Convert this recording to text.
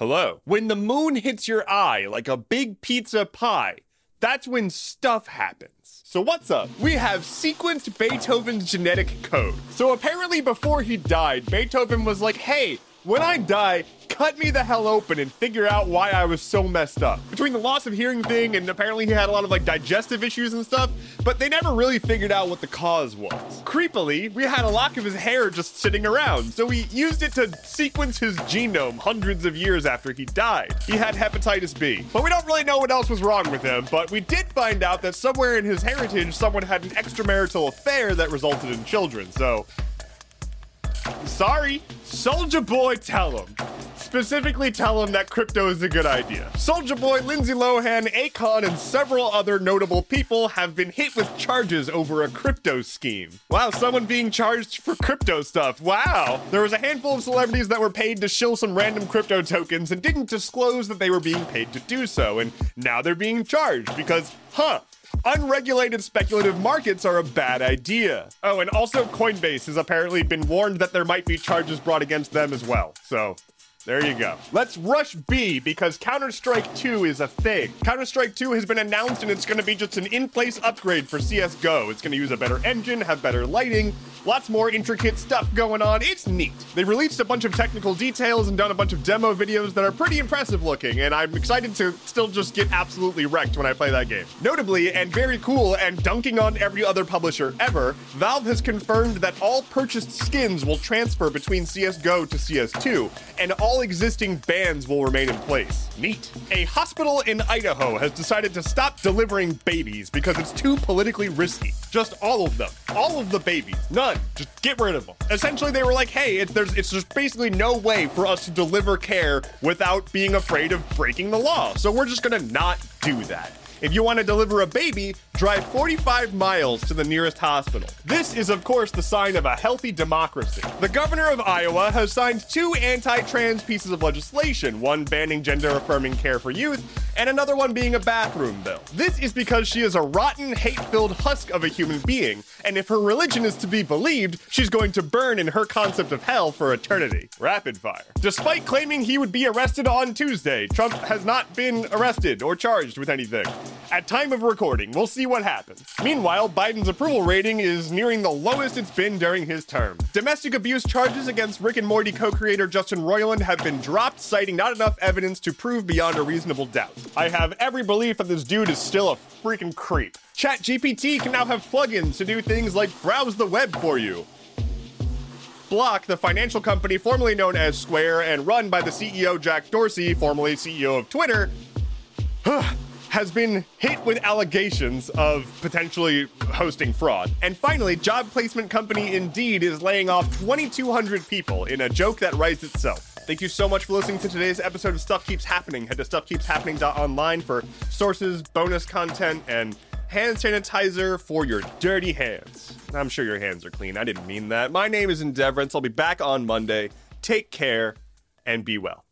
Hello. When the moon hits your eye like a big pizza pie, that's when stuff happens. So what's up? We have sequenced Beethoven's genetic code. So apparently before he died, Beethoven was like, hey, when I die, cut me the hell open and figure out why I was so messed up. Between the loss of hearing thing and apparently he had a lot of like digestive issues and stuff, but they never really figured out what the cause was. Creepily, we had a lock of his hair just sitting around, so we used it to sequence his genome hundreds of years after he died. He had hepatitis B, but we don't really know what else was wrong with him, but we did find out that somewhere in his heritage, someone had an extramarital affair that resulted in children, so... Sorry, Soulja Boy, tell him. Specifically tell him that crypto is a good idea. Soulja Boy, Lindsay Lohan, Akon, and several other notable people have been hit with charges over a crypto scheme. Wow, someone being charged for crypto stuff. Wow. There was a handful of celebrities that were paid to shill some random crypto tokens and didn't disclose that they were being paid to do so, and now they're being charged because, unregulated speculative markets are a bad idea. Oh, and also Coinbase has apparently been warned that there might be charges brought against them as well. So, there you go. Let's rush B because Counter-Strike 2 is a thing. Counter-Strike 2 has been announced and it's going to be just an in-place upgrade for CSGO. It's going to use a better engine, have better lighting, lots more intricate stuff going on. It's neat. They released a bunch of technical details and done a bunch of demo videos that are pretty impressive looking, and I'm excited to still just get absolutely wrecked when I play that game. Notably, and very cool, and dunking on every other publisher ever, Valve has confirmed that all purchased skins will transfer between CSGO to CS2, and all existing bans will remain in place. Neat. A hospital in Idaho has decided to stop delivering babies because it's too politically risky. Just all of them. All of the babies. None. Just get rid of them. Essentially, they were like, hey, it's just basically no way for us to deliver care without being afraid of breaking the law. So we're just gonna not do that. If you want to deliver a baby, drive 45 miles to the nearest hospital. This is, of course, the sign of a healthy democracy. The governor of Iowa has signed two anti-trans pieces of legislation, one banning gender-affirming care for youth, and another one being a bathroom bill. This is because she is a rotten, hate-filled husk of a human being, and if her religion is to be believed, she's going to burn in her concept of hell for eternity. Rapid fire. Despite claiming he would be arrested on Tuesday, Trump has not been arrested or charged with anything. At time of recording, we'll see what happens. Meanwhile, Biden's approval rating is nearing the lowest it's been during his term. Domestic abuse charges against Rick and Morty co-creator Justin Roiland have been dropped, citing not enough evidence to prove beyond a reasonable doubt. I have every belief that this dude is still a freaking creep. ChatGPT can now have plugins to do things like browse the web for you. Block, the financial company formerly known as Square and run by the CEO Jack Dorsey, formerly CEO of Twitter, has been hit with allegations of potentially hosting fraud. And finally, job placement company Indeed is laying off 2,200 people in a joke that writes itself. Thank you so much for listening to today's episode of Stuff Keeps Happening. Head to stuffkeepshappening.online for sources, bonus content, and hand sanitizer for your dirty hands. I'm sure your hands are clean. I didn't mean that. My name is Endeavorance. I'll be back on Monday. Take care and be well.